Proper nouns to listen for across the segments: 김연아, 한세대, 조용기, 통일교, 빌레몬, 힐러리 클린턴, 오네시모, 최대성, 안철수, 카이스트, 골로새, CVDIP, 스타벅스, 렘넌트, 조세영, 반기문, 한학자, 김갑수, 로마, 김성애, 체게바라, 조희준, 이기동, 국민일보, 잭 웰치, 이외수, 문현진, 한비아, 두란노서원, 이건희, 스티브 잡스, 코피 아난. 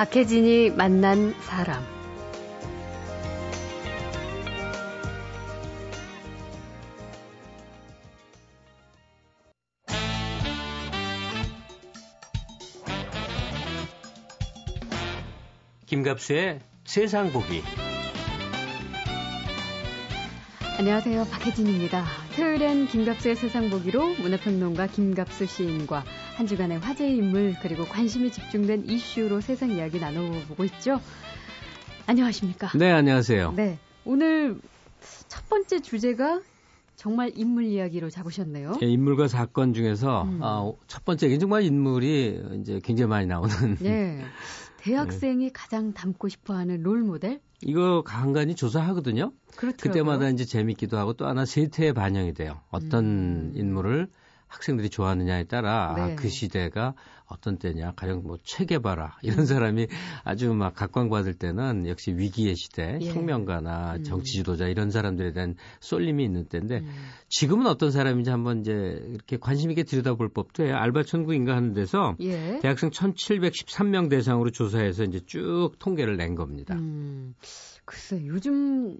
박혜진이 만난 사람. 김갑수의 세상 보기. 안녕하세요, 박혜진입니다. 토요일엔 김갑수의 세상 보기로 문화평론가 김갑수 시인과 한 주간의 화제의 인물 그리고 관심이 집중된 이슈로 세상 이야기 나눠보고 있죠. 안녕하십니까? 네, 안녕하세요. 네, 오늘 첫 번째 주제가 정말 인물 이야기로 잡으셨네요. 예, 인물과 사건 중에서 첫 번째 정말 인물이 이제 굉장히 많이 나오는. 네, 대학생이 가장 닮고 싶어하는 롤 모델. 이거 간간히 조사하거든요. 그렇죠. 그때마다 이제 재밌기도 하고 또 하나 세태에 반영이 돼요. 어떤 인물을 학생들이 좋아하느냐에 따라 네. 아, 그 시대가 어떤 때냐. 가령 뭐 체게바라 이런 사람이 아주 막 각광받을 때는 역시 위기의 시대, 예. 혁명가나 정치 지도자 이런 사람들에 대한 쏠림이 있는 때인데 지금은 어떤 사람인지 한번 이제 이렇게 관심 있게 들여다볼 법도 해요. 알바천국인가 하는 데서 예. 대학생 1713명 대상으로 조사해서 이제 쭉 통계를 낸 겁니다. 글쎄, 요즘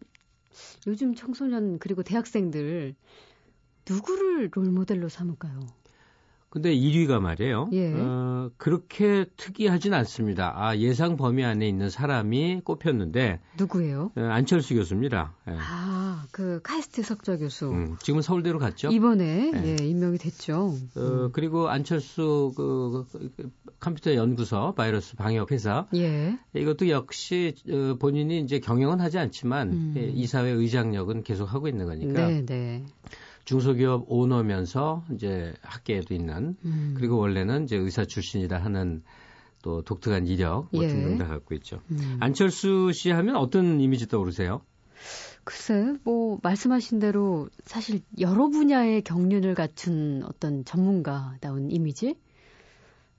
청소년 그리고 대학생들 누구를 롤모델로 삼을까요? 근데 1위가 말이에요. 예. 그렇게 특이하진 않습니다. 아, 예상 범위 안에 있는 사람이 꼽혔는데. 누구예요? 안철수 교수입니다. 예. 아, 그 카이스트 석좌 교수. 지금은 서울대로 갔죠. 이번에 예, 임명이 됐죠. 그리고 안철수 그 컴퓨터 연구소 바이러스 방역 회사. 예. 이것도 역시 본인이 이제 경영은 하지 않지만 이사회 의장역은 계속 하고 있는 거니까. 네, 네. 중소기업 오너면서 이제 학계에도 있는 그리고 원래는 이제 의사 출신이다 하는 또 독특한 이력 뭐 등등 다 갖고 있죠. 안철수 씨 하면 어떤 이미지 떠오르세요? 글쎄, 뭐 말씀하신 대로 사실 여러 분야의 경륜을 갖춘 어떤 전문가다운 이미지?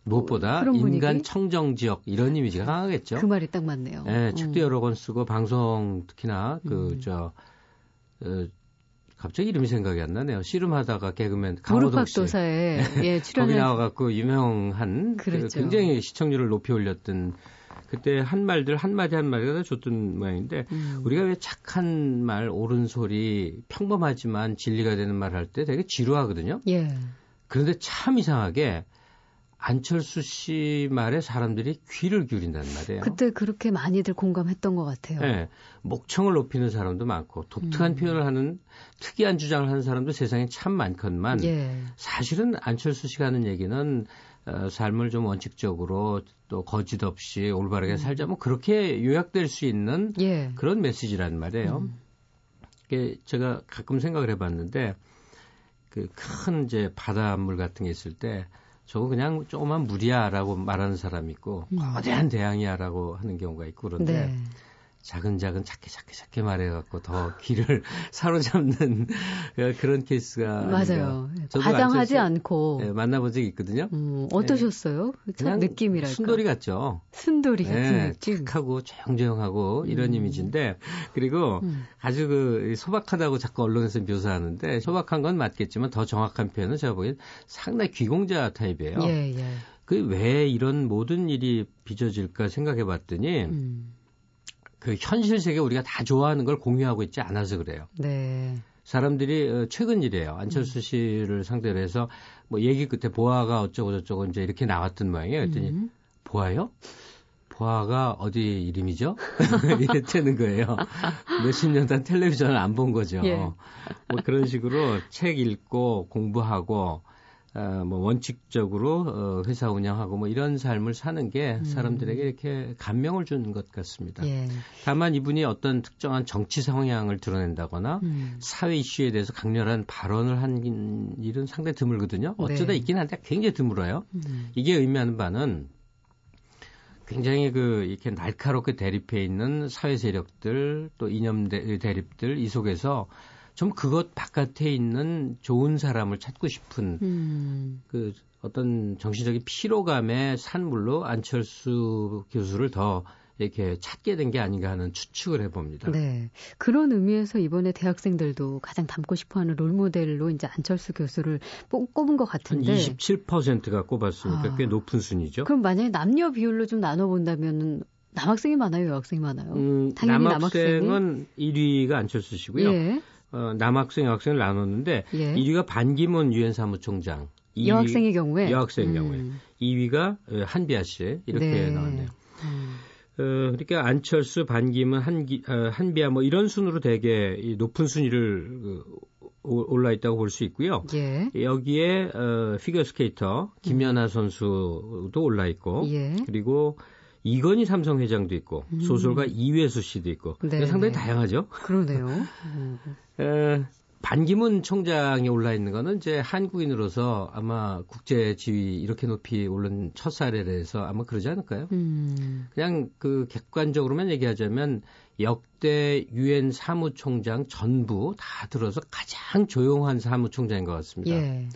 무엇보다 인간 청정지역 이런 이미지가 강하겠죠. 그 말이 딱 맞네요. 네, 책도 여러 권 쓰고 방송 특히나 갑자기 이름이 생각이 안 나네요. 씨름하다가 개그맨 강호동 씨. 도사에 예, 출연을. 거기 나와갖고 유명한 그렇죠. 굉장히 시청률을 높이 올렸던 그때 한 말들 한마디 한마디가 다 줬던 모양인데 우리가 왜 착한 말, 옳은 소리, 평범하지만 진리가 되는 말 할 때 되게 지루하거든요. 예. 그런데 참 이상하게 안철수 씨 말에 사람들이 귀를 기울인단 말이에요. 그때 그렇게 많이들 공감했던 것 같아요. 네, 목청을 높이는 사람도 많고 독특한 표현을 하는 특이한 주장을 하는 사람도 세상에 참 많건만 예. 사실은 안철수 씨가 하는 얘기는 삶을 좀 원칙적으로 또 거짓 없이 올바르게 살자면 그렇게 요약될 수 있는 예. 그런 메시지란 말이에요. 이게 제가 가끔 생각을 해봤는데 그 큰 이제 바닷물 같은 게 있을 때 저거 그냥 조그만 물이야라고 말하는 사람이 있고 거대한 대양이야라고 하는 경우가 있고 그런데 네. 작은 작게 말해갖고 더 귀를 사로잡는 그런 케이스가 맞아요. 과장하지 않고 네, 만나본 적이 있거든요. 어떠셨어요? 네. 참 느낌이랄까. 순돌이 같죠. 순돌이 같은 네, 느낌. 착하고 조용조용하고 이런 이미지인데 그리고 아주 그 소박하다고 자꾸 언론에서 묘사하는데 소박한 건 맞겠지만 더 정확한 표현은 제가 보기엔 상당히 귀공자 타입이에요. 예, 예. 그 왜 이런 모든 일이 빚어질까 생각해봤더니 그 현실 세계 우리가 다 좋아하는 걸 공유하고 있지 않아서 그래요. 네. 사람들이 최근 일이에요. 안철수 씨를 상대로 해서 뭐 얘기 끝에 보아가 어쩌고 저쩌고 이제 이렇게 나왔던 모양이에요. 그랬더니 보아요? 보아가 어디 이름이죠? 이랬다는 거예요. 몇십 년간 텔레비전을 안 본 거죠. 예. 뭐 그런 식으로 책 읽고 공부하고 뭐 원칙적으로 회사 운영하고 뭐 이런 삶을 사는 게 사람들에게 이렇게 감명을 주는 것 같습니다. 예. 다만 이분이 어떤 특정한 정치 성향을 드러낸다거나 사회 이슈에 대해서 강렬한 발언을 한 일은 상당히 드물거든요. 어쩌다 네. 있긴 한데 굉장히 드물어요. 이게 의미하는 바는 굉장히 그 이렇게 날카롭게 대립해 있는 사회 세력들 또 이념 대립들 이 속에서 좀 그것 바깥에 있는 좋은 사람을 찾고 싶은 그 어떤 정신적인 피로감의 산물로 안철수 교수를 더 이렇게 찾게 된 게 아닌가 하는 추측을 해봅니다. 네, 그런 의미에서 이번에 대학생들도 가장 닮고 싶어하는 롤모델로 이제 안철수 교수를 꼽은 것 같은데. 27%가 꼽았으니까 꽤 높은 순이죠. 그럼 만약에 남녀 비율로 좀 나눠본다면 남학생이 많아요, 여학생이 많아요? 당연히 남학생은 1위가 안철수 씨고요. 예. 남학생, 여학생을 나눴는데 1위가 반기문 유엔 사무총장. 2위, 여학생의 경우에? 여학생의 경우에. 2위가 한비아 씨 이렇게 나왔네요. 그러니까 안철수, 반기문, 한비아 뭐 이런 순으로 되게 높은 순위를 올라있다고 볼 수 있고요. 예. 여기에 피겨스케이터 김연아 선수도 올라있고 그리고 이건희 삼성 회장도 있고 소설가 이외수 씨도 있고 그러니까 상당히 다양하죠. 그러네요. 반기문 총장이 올라있는 거는 이제 한국인으로서 아마 국제 지위 이렇게 높이 오른 첫 사례라서 아마 그러지 않을까요? 그냥 그 객관적으로만 얘기하자면 역대 유엔 사무총장 전부 다 들어서 가장 조용한 사무총장인 것 같습니다. 예.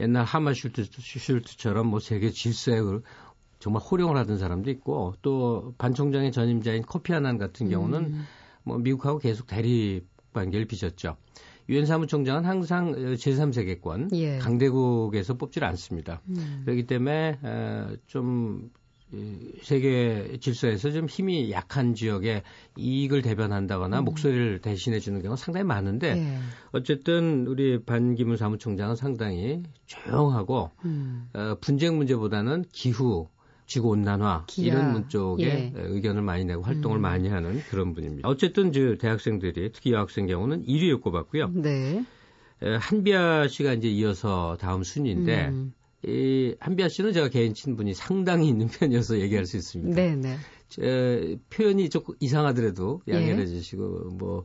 옛날 하마슐트처럼 뭐 세계 질서에 정말 호령을 하던 사람도 있고 또 반 총장의 전임자인 코피 아난 같은 경우는 뭐 미국하고 계속 대립 관계를 빚었죠. 유엔 사무총장은 항상 제3세계권 강대국에서 뽑질 않습니다. 그렇기 때문에 좀 세계 질서에서 좀 힘이 약한 지역에 이익을 대변한다거나 목소리를 대신해 주는 경우가 상당히 많은데 어쨌든 우리 반기문 사무총장은 상당히 조용하고 분쟁 문제보다는 기후, 지구온난화 이런 쪽에 의견을 많이 내고 활동을 많이 하는 그런 분입니다. 어쨌든 대학생들이 특히 여학생 경우는 1위를 꼽았고요. 네. 한비아 씨가 이제 이어서 다음 순위인데 이 한비아 씨는 제가 개인 친분이 상당히 있는 편이어서 얘기할 수 있습니다. 네네. 표현이 조금 이상하더라도 양해를 해주시고 뭐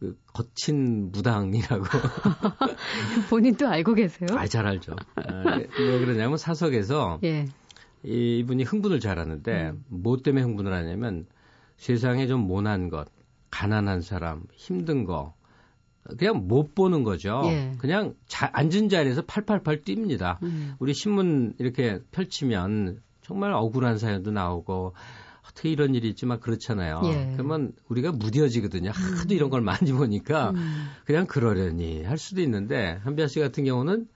그 거친 무당이라고. 본인도 알고 계세요? 잘 알죠. 왜 그러냐면 사석에서 이분이 흥분을 잘하는데 뭐 때문에 흥분을 하냐면 세상에 좀 모난 것, 가난한 사람, 힘든 거 그냥 못 보는 거죠. 그냥 앉은 자리에서 팔팔팔 뜁니다. 우리 신문 이렇게 펼치면 정말 억울한 사연도 나오고 어떻게 이런 일이 있지만 그렇잖아요. 그러면 우리가 무뎌지거든요. 하도 이런 걸 많이 보니까 그냥 그러려니 할 수도 있는데 한비아 씨 같은 경우는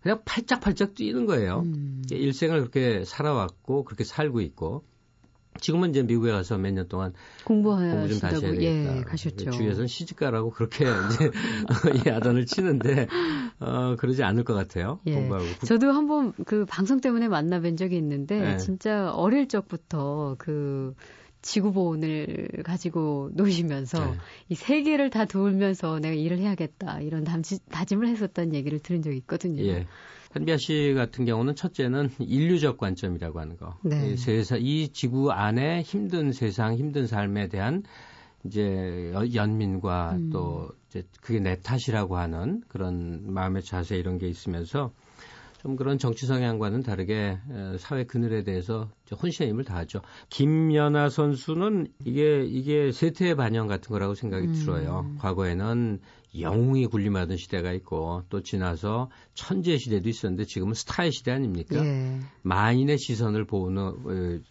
그냥 팔짝팔짝 뛰는 거예요. 일생을 그렇게 살아왔고 그렇게 살고 있고 지금은 이제 미국에 가서 몇 년 동안 공부 좀 다시 해야 되겠다. 가셨죠. 주위에서는 시집가라고 그렇게 이제 야단을 치는데 그러지 않을 것 같아요. 공부하고. 저도 한번 그 방송 때문에 만나뵌 적이 있는데 진짜 어릴 적부터 그 지구보온을 가지고 노시면서 이 세계를 다 돌면서 내가 일을 해야겠다 이런 다짐을 했었다는 얘기를 들은 적이 있거든요. 한비아 씨 같은 경우는 첫째는 인류적 관점이라고 하는 거. 이 지구 안에 힘든 세상, 힘든 삶에 대한 이제 연민과 또 이제 그게 내 탓이라고 하는 그런 마음의 자세 이런 게 있으면서 좀 그런 정치 성향과는 다르게 사회 그늘에 대해서 혼신의 힘을 다하죠. 김연아 선수는 이게 세태의 반영 같은 거라고 생각이 들어요. 과거에는 영웅이 군림하던 시대가 있고 또 지나서 천재 시대도 있었는데 지금은 스타의 시대 아닙니까? 만인의 시선을 모으는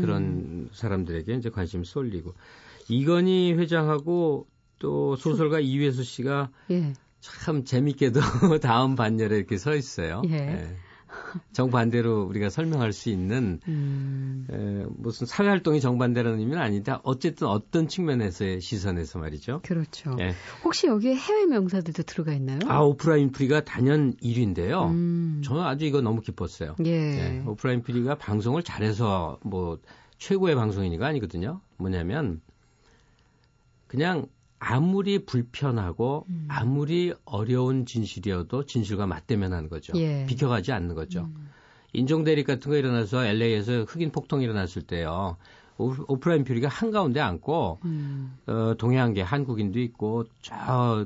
그런 사람들에게 이제 관심이 쏠리고 이건희 회장하고 또 소설가 이외수 씨가 참 재밌게도 다음 반열에 이렇게 서 있어요. 정반대로 우리가 설명할 수 있는 무슨 사회활동이 정반대라는 의미는 아니다. 어쨌든 어떤 측면에서의 시선에서 말이죠. 그렇죠. 혹시 여기에 해외 명사들도 들어가 있나요? 오프라 윈프리가 단연 1위인데요. 저는 아주 이거 너무 기뻤어요. 오프라 윈프리가 방송을 잘해서 뭐 최고의 방송인이가 아니거든요. 뭐냐면 그냥 아무리 불편하고 아무리 어려운 진실이어도 진실과 맞대면하는 거죠. 비켜가지 않는 거죠. 인종 대립 같은 거 일어나서 LA에서 흑인 폭동이 일어났을 때요. 오프라 윈프리가 한가운데 앉고 동양계 한국인도 있고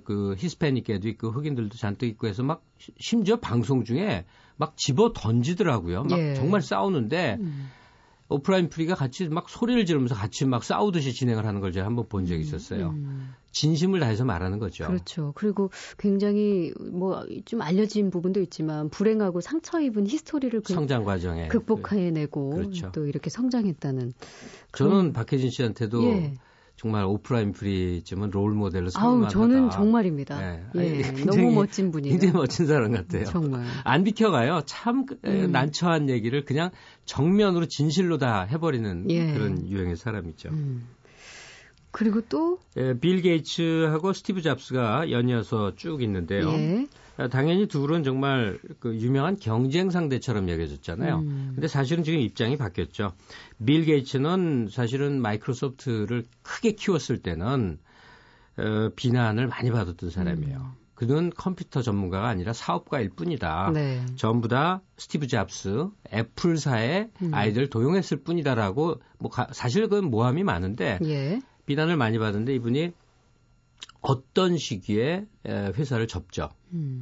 그 히스패닉계도 있고 흑인들도 잔뜩 있고 해서 막 심지어 방송 중에 막 집어 던지더라고요. 막 정말 싸우는데 오프라 윈프리가 같이 막 소리를 지르면서 같이 막 싸우듯이 진행을 하는 걸 제가 한번 본 적이 있었어요. 진심을 다해서 말하는 거죠. 그렇죠. 그리고 굉장히 뭐 좀 알려진 부분도 있지만 불행하고 상처 입은 히스토리를 성장 과정에 극복해내고 그렇죠. 또 이렇게 성장했다는. 저는 그런... 박혜진 씨한테도 예. 정말 오프라 윈프리쯤은 롤 모델로 삼을만하다. 저는 정말입니다. 네. 예, 굉장히, 너무 멋진 분이에요. 굉장히 멋진 사람 같아요. 정말. 안 비켜가요. 참 난처한 얘기를 그냥 정면으로 진실로 다 해버리는 예. 그런 유형의 사람이죠. 그리고 또? 예, 빌 게이츠하고 스티브 잡스가 연이어서 쭉 있는데요. 예. 당연히 둘은 정말 그 유명한 경쟁 상대처럼 여겨졌잖아요. 근데 사실은 지금 입장이 바뀌었죠. 빌 게이츠는 사실은 마이크로소프트를 크게 키웠을 때는 비난을 많이 받았던 사람이에요. 그는 컴퓨터 전문가가 아니라 사업가일 뿐이다. 네. 전부 다 스티브 잡스, 애플사의 아이들 도용했을 뿐이다라고 뭐 사실 그건 모함이 많은데 예. 비난을 많이 받는데 이분이 어떤 시기에 회사를 접죠.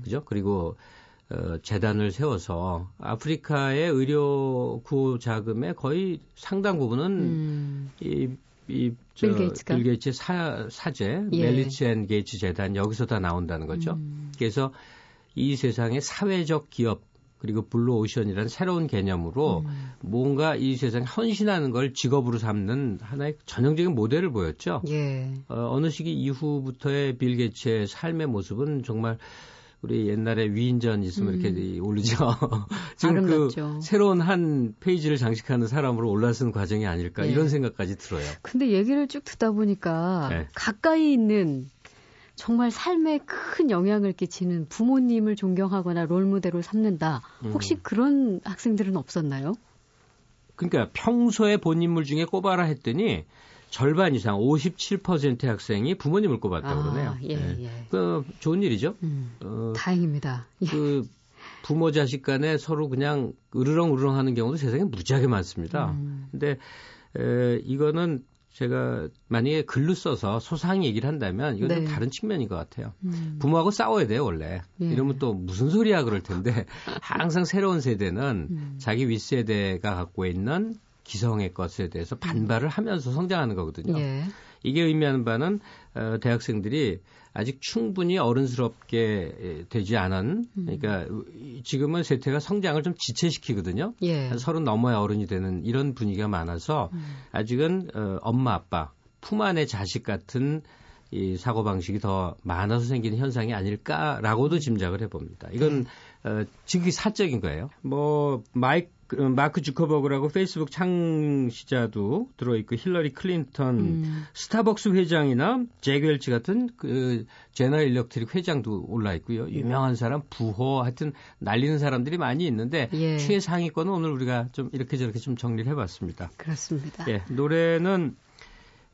그죠? 그리고 재단을 세워서 아프리카의 의료 구호 자금의 거의 상당 부분은 빌 게이츠 사제, 예. 멜리츠 앤 게이츠 재단 여기서 다 나온다는 거죠. 그래서 이 세상의 사회적 기업 그리고 블루오션이라는 새로운 개념으로 뭔가 이 세상에 헌신하는 걸 직업으로 삼는 하나의 전형적인 모델을 보였죠. 예. 어느 시기 이후부터의 빌 게이츠의 삶의 모습은 정말 우리 옛날에 위인전 있으면 이렇게 오르죠. 지금 아름답죠. 그 새로운 한 페이지를 장식하는 사람으로 올라서는 과정이 아닐까 예. 이런 생각까지 들어요. 근데 얘기를 쭉 듣다 보니까 네. 가까이 있는 정말 삶에 큰 영향을 끼치는 부모님을 존경하거나 롤모델로 삼는다. 혹시 그런 학생들은 없었나요? 그러니까 평소에 본 인물 중에 꼽아라 했더니 절반 이상 57%의 학생이 부모님을 꼽았다고 그러네요. 예, 예. 예. 그 좋은 일이죠. 다행입니다. 예. 그 부모 자식 간에 서로 그냥 으르렁으르렁 하는 경우도 세상에 무지하게 많습니다. 근데 이거는 제가 만약에 글로 써서 소상히 얘기를 한다면 이건 네. 좀 다른 측면인 것 같아요. 부모하고 싸워야 돼요, 원래. 예. 이러면 또 무슨 소리야 그럴 텐데 항상 새로운 세대는 자기 윗세대가 갖고 있는 기성의 것에 대해서 반발을 하면서 성장하는 거거든요. 예. 이게 의미하는 바는 대학생들이 아직 충분히 어른스럽게 되지 않은 그러니까 지금은 세태가 성장을 좀 지체시키거든요. 예. 한 30 넘어야 어른이 되는 이런 분위기가 많아서 아직은 엄마 아빠 품 안의 자식 같은 이 사고방식이 더 많아서 생기는 현상이 아닐까라고도 짐작을 해봅니다. 이건 지극히 사적인 거예요. 뭐 마크 주커버그라고 페이스북 창시자도 들어있고 힐러리 클린턴, 스타벅스 회장이나 잭 웰치 같은 그 제너럴 일렉트릭 회장도 올라있고요. 유명한 사람, 부호 하여튼 날리는 사람들이 많이 있는데 예. 최상위권은 오늘 우리가 좀 이렇게 저렇게 좀 정리를 해봤습니다. 그렇습니다. 예, 노래는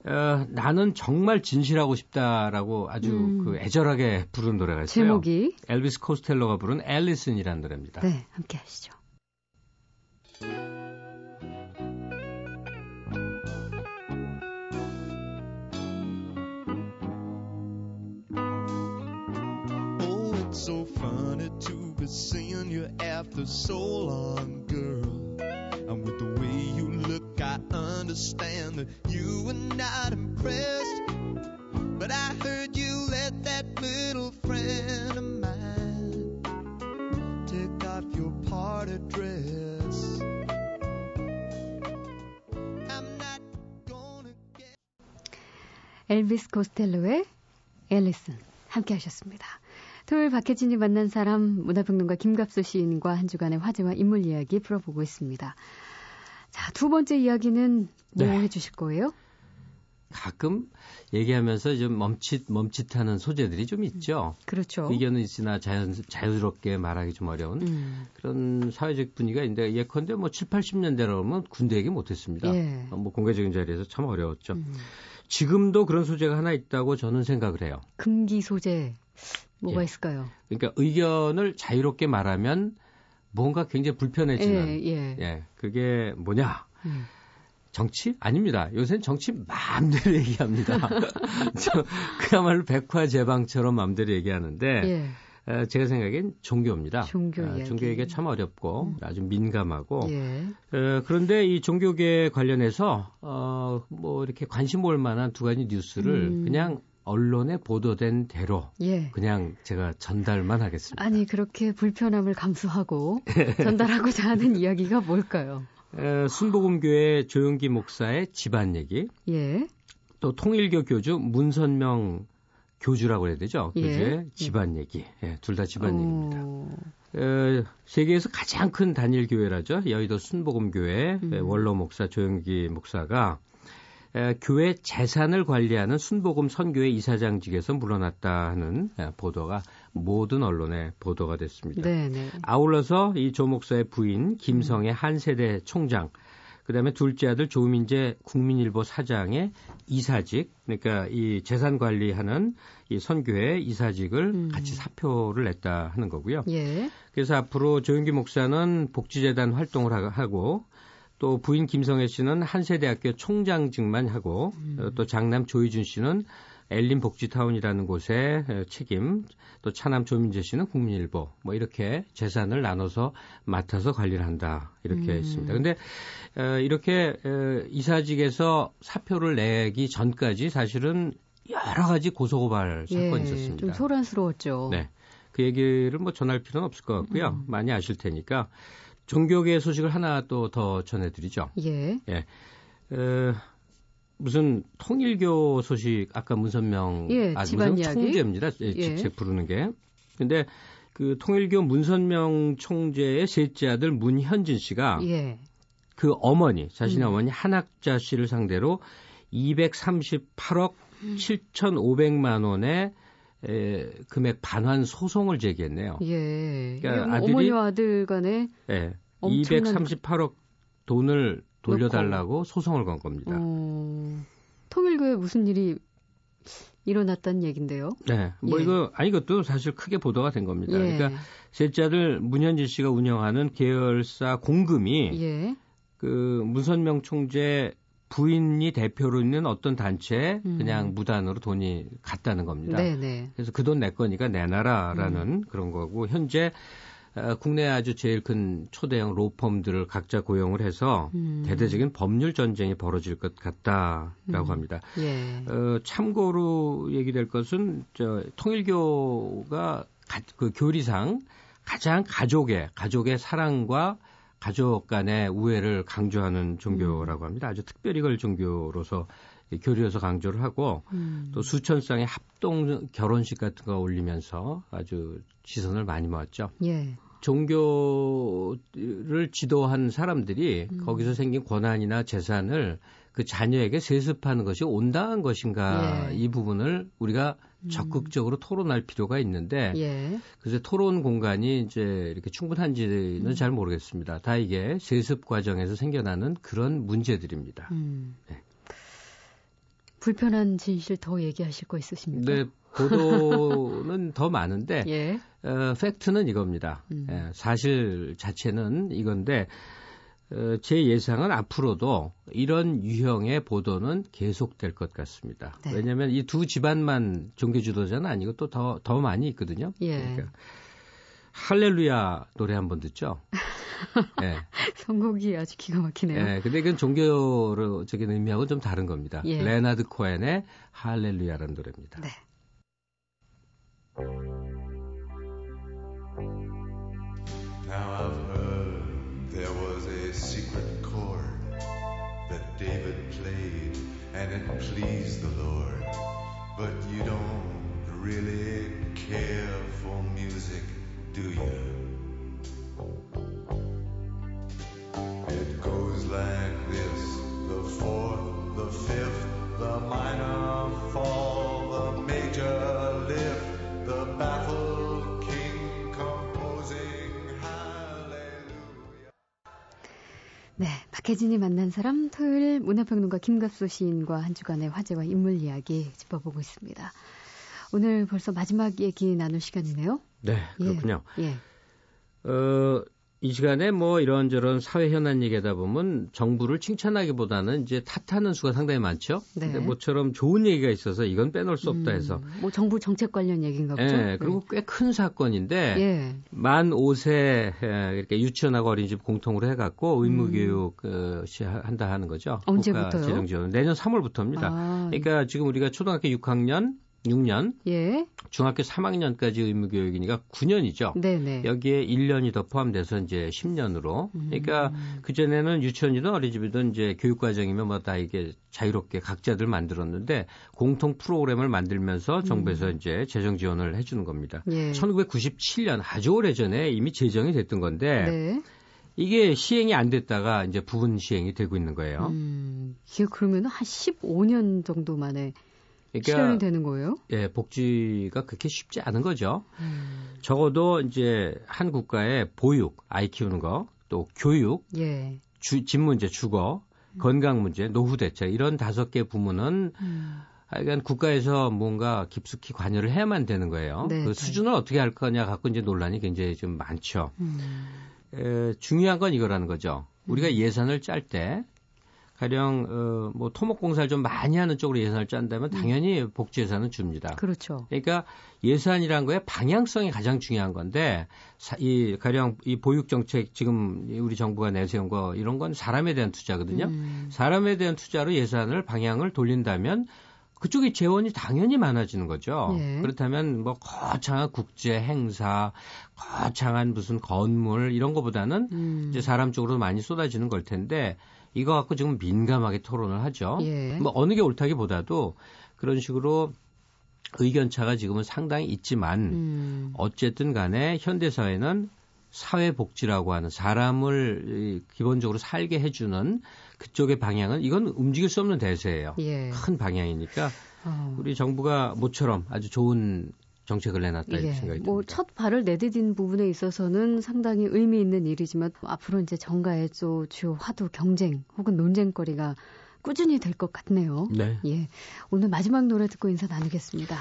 나는 정말 진실하고 싶다라고 아주 그 애절하게 부른 노래가 있어요. 제목이? 엘비스 코스텔로가 부른 앨리슨이라는 노래입니다. 네, 함께 하시죠. Oh, it's so funny to be seeing you after so long, girl. And with the way you look, I understand that you were not impressed. But I heard you let that little friend of mine take off your party dress. 엘비스 코스텔로의 앨리슨 함께 하셨습니다. 토요일 박혜진이 만난 사람 문화평론가 김갑수 시인과 한 주간의 화제와 인물 이야기 풀어보고 있습니다. 자, 두 번째 이야기는 뭐 네. 해주실 거예요? 가끔 얘기하면서 좀 멈칫하는 소재들이 좀 있죠. 그렇죠. 의견은 있으나 자유롭게 말하기 좀 어려운 그런 사회적 분위기가 있는데 예컨대 뭐 70, 80년대로 보면 군대 얘기 못했습니다. 예. 뭐 공개적인 자리에서 참 어려웠죠. 지금도 그런 소재가 하나 있다고 저는 생각을 해요. 금기 소재 뭐가 예. 있을까요? 그러니까 의견을 자유롭게 말하면 뭔가 굉장히 불편해지는 예, 그게 뭐냐. 정치? 아닙니다. 요새는 정치 마음대로 얘기합니다. 그야말로 백화제방처럼 마음대로 얘기하는데 예. 제가 생각엔 종교입니다. 종교 이야기. 종교 얘기가 참 어렵고 아주 민감하고 그런데 이 종교계 관련해서 뭐 이렇게 관심 모을 만한 두 가지 뉴스를 그냥 언론에 보도된 대로 그냥 제가 전달만 하겠습니다. 아니 그렇게 불편함을 감수하고 전달하고자 하는 이야기가 뭘까요? 순복음교회 조용기 목사의 집안 얘기 또 통일교 교주 문선명 교주라고 해야 되죠. 교주의 집안 얘기. 둘 다 집안 얘기입니다. 세계에서 가장 큰 단일 교회라죠. 여의도 순복음교회 원로 목사 조영기 목사가 교회 재산을 관리하는 순복음 선교회 이사장직에서 물러났다 하는 보도가 모든 언론에 보도가 됐습니다. 네네. 아울러서 이 조 목사의 부인 김성애 한세대 총장 그다음에 둘째 아들 조민재 국민일보 사장의 이사직, 그러니까 이 재산 관리하는 이 선교회 이사직을 같이 사표를 냈다 하는 거고요. 그래서 앞으로 조용기 목사는 복지재단 활동을 하고 또 부인 김성애 씨는 한세대학교 총장직만 하고 또 장남 조희준 씨는 엘린 복지타운이라는 곳의 책임, 또 차남 조민재 씨는 국민일보, 뭐 이렇게 재산을 나눠서 맡아서 관리를 한다 이렇게 했습니다. 그런데 이렇게 이사직에서 사표를 내기 전까지 사실은 여러 가지 고소고발 사건이 있었습니다. 좀 소란스러웠죠. 네, 그 얘기를 뭐 전할 필요는 없을 것 같고요. 많이 아실 테니까 종교계 소식을 하나 또 더 전해드리죠. 무슨 통일교 소식 아까 문선명 집안 이야기? 총재입니다. 집세 부르는 게. 근데 그 통일교 문선명 총재의 셋째 아들 문현진 씨가 그 어머니, 자신의 어머니 한학자 씨를 상대로 238억 7,500만 원의 금액 반환 소송을 제기했네요. 그러니까 아들이, 어머니와 아들 간에 238억 돈을 돌려달라고 놓고. 소송을 건 겁니다. 통일교에 무슨 일이 일어났다는 얘긴데요. 네, 뭐 이거 아니 이것도 사실 크게 보도가 된 겁니다. 그러니까 셋째 아들 문현진 씨가 운영하는 계열사 공금이 그 문선명 총재 부인이 대표로 있는 어떤 단체에 그냥 무단으로 돈이 갔다는 겁니다. 그래서 그 돈 내 거니까 내놔라라는 그런 거고 현재. 국내 아주 제일 큰 초대형 로펌들을 각자 고용을 해서 대대적인 법률 전쟁이 벌어질 것 같다라고 합니다. 참고로 얘기될 것은 통일교가 그 교리상 가장 가족의 사랑과 가족 간의 우애를 강조하는 종교라고 합니다. 아주 특별히 걸 종교로서 교리에서 강조를 하고 또 수천 쌍의 합동 결혼식 같은 거 올리면서 아주 시선을 많이 모았죠. 종교를 지도한 사람들이 거기서 생긴 권한이나 재산을 그 자녀에게 세습하는 것이 온당한 것인가 이 부분을 우리가 적극적으로 토론할 필요가 있는데 그래서 토론 공간이 이제 이렇게 충분한지는 잘 모르겠습니다. 다 이게 세습 과정에서 생겨나는 그런 문제들입니다. 불편한 진실 더 얘기하실 거 있으십니까? 네, 보도는 더 많은데 팩트는 이겁니다. 사실 자체는 이건데 제 예상은 앞으로도 이런 유형의 보도는 계속될 것 같습니다. 왜냐하면 이 두 집안만 종교 지도자는 아니고 또 더 많이 있거든요. 그러니까 할렐루야 노래 한번 듣죠. 선곡이 아주 기가 막히네요. 근데 이건 종교적인 의미하고는 좀 다른 겁니다. 레나드 코엔의 할렐루야라는 노래입니다. Now I've heard there was a secret chord that David played and it pleased the Lord. But you don't really care for music, do you? It goes like this, the fourth, the fifth, the minor fall, the major lift, the baffled king composing hallelujah. 네, 박혜진이 만난 사람 토요일 문화평론가 김갑수 시인과 한 주간의 화제와 인물 이야기 짚어보고 있습니다. 오늘 벌써 마지막 얘기 나눌 시간이네요. 네, 그렇군요. 이 시간에 뭐 이런저런 사회 현안 얘기하다 보면 정부를 칭찬하기보다는 이제 탓하는 수가 상당히 많죠. 네. 근데 모처럼 좋은 얘기가 있어서 이건 빼놓을 수 없다 해서. 뭐 정부 정책 관련 얘기인가 보죠. 네. 그리고 꽤 큰 사건인데 예. 만 5세 이렇게 유치원하고 어린이집 공통으로 해갖고 의무교육 한다 하는 거죠. 언제부터요? 재정지원. 내년 3월부터입니다. 아, 그러니까 지금 우리가 초등학교 6학년 6년, 예. 중학교 3학년까지 의무교육이니까 9년이죠. 네네. 여기에 1년이 더 포함돼서 이제 10년으로. 그러니까 그 전에는 유치원이든 어린이집이든 이제 교육과정이면 뭐 다 이게 자유롭게 각자들 만들었는데 공통 프로그램을 만들면서 정부에서 이제 재정 지원을 해주는 겁니다. 예. 1997년 아주 오래 전에 이미 제정이 됐던 건데. 네. 이게 시행이 안 됐다가 이제 부분 시행이 되고 있는 거예요. 이게 그러면 한 15년 정도 만에. 그러니까, 실현이 되는 거예요? 예, 복지가 그렇게 쉽지 않은 거죠. 적어도 이제 한 국가의 보육, 아이 키우는 거, 또 교육, 예. 집 문제, 주거, 건강 문제, 노후 대책 이런 5개 부문은 하여간 국가에서 뭔가 깊숙이 관여를 해야만 되는 거예요. 네, 그 수준을 어떻게 할 거냐 갖고 이제 논란이 굉장히 좀 많죠. 중요한 건 이거라는 거죠. 우리가 예산을 짤 때. 가령 뭐 토목공사를 좀 많이 하는 쪽으로 예산을 짠다면 당연히 복지 예산은 줍니다. 그렇죠. 그러니까 예산이란 거에 방향성이 가장 중요한 건데 가령 이 보육 정책 지금 우리 정부가 내세운 거 이런 건 사람에 대한 투자거든요. 사람에 대한 투자로 예산을 방향을 돌린다면 그쪽에 재원이 당연히 많아지는 거죠. 예. 그렇다면 뭐 거창한 국제 행사, 거창한 무슨 건물 이런 거보다는 이제 사람 쪽으로 많이 쏟아지는 걸 텐데 이거 갖고 지금 민감하게 토론을 하죠. 예. 뭐 어느 게 옳다기보다도 그런 식으로 의견 차가 지금은 상당히 있지만 어쨌든 간에 현대 사회는 사회복지라고 하는 사람을 기본적으로 살게 해주는 그쪽의 방향은 이건 움직일 수 없는 대세예요. 예. 큰 방향이니까 우리 정부가 모처럼 아주 좋은 정책을 내놨다 이렇게 생각이 듭니다. 뭐 첫 발을 내디딘 부분에 있어서는 상당히 의미 있는 일이지만 앞으로 이제 정가의 또 주요 화두 경쟁 혹은 논쟁거리가 꾸준히 될 것 같네요. 네. 예. 오늘 마지막 노래 듣고 인사 나누겠습니다.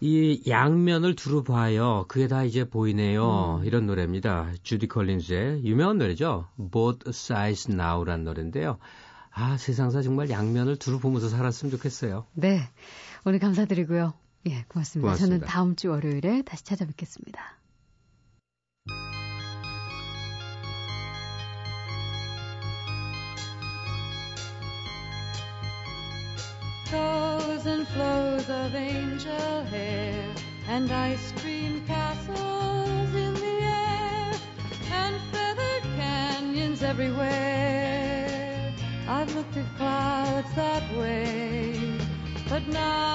이 양면을 두루 봐요. 그게 다 이제 보이네요. 이런 노래입니다. 주디 컬린스의 유명한 노래죠. Both Sides Now라는 노래인데요. 아, 세상사 정말 양면을 두루 보면서 살았으면 좋겠어요. 네. 오늘 감사드리고요. 예, 고맙습니다. 저는 다음 주 월요일에 다시 찾아뵙겠습니다. Toes and flows of angel hair and ice cream castles in the air and feathered canyons everywhere I've looked at clouds that way but now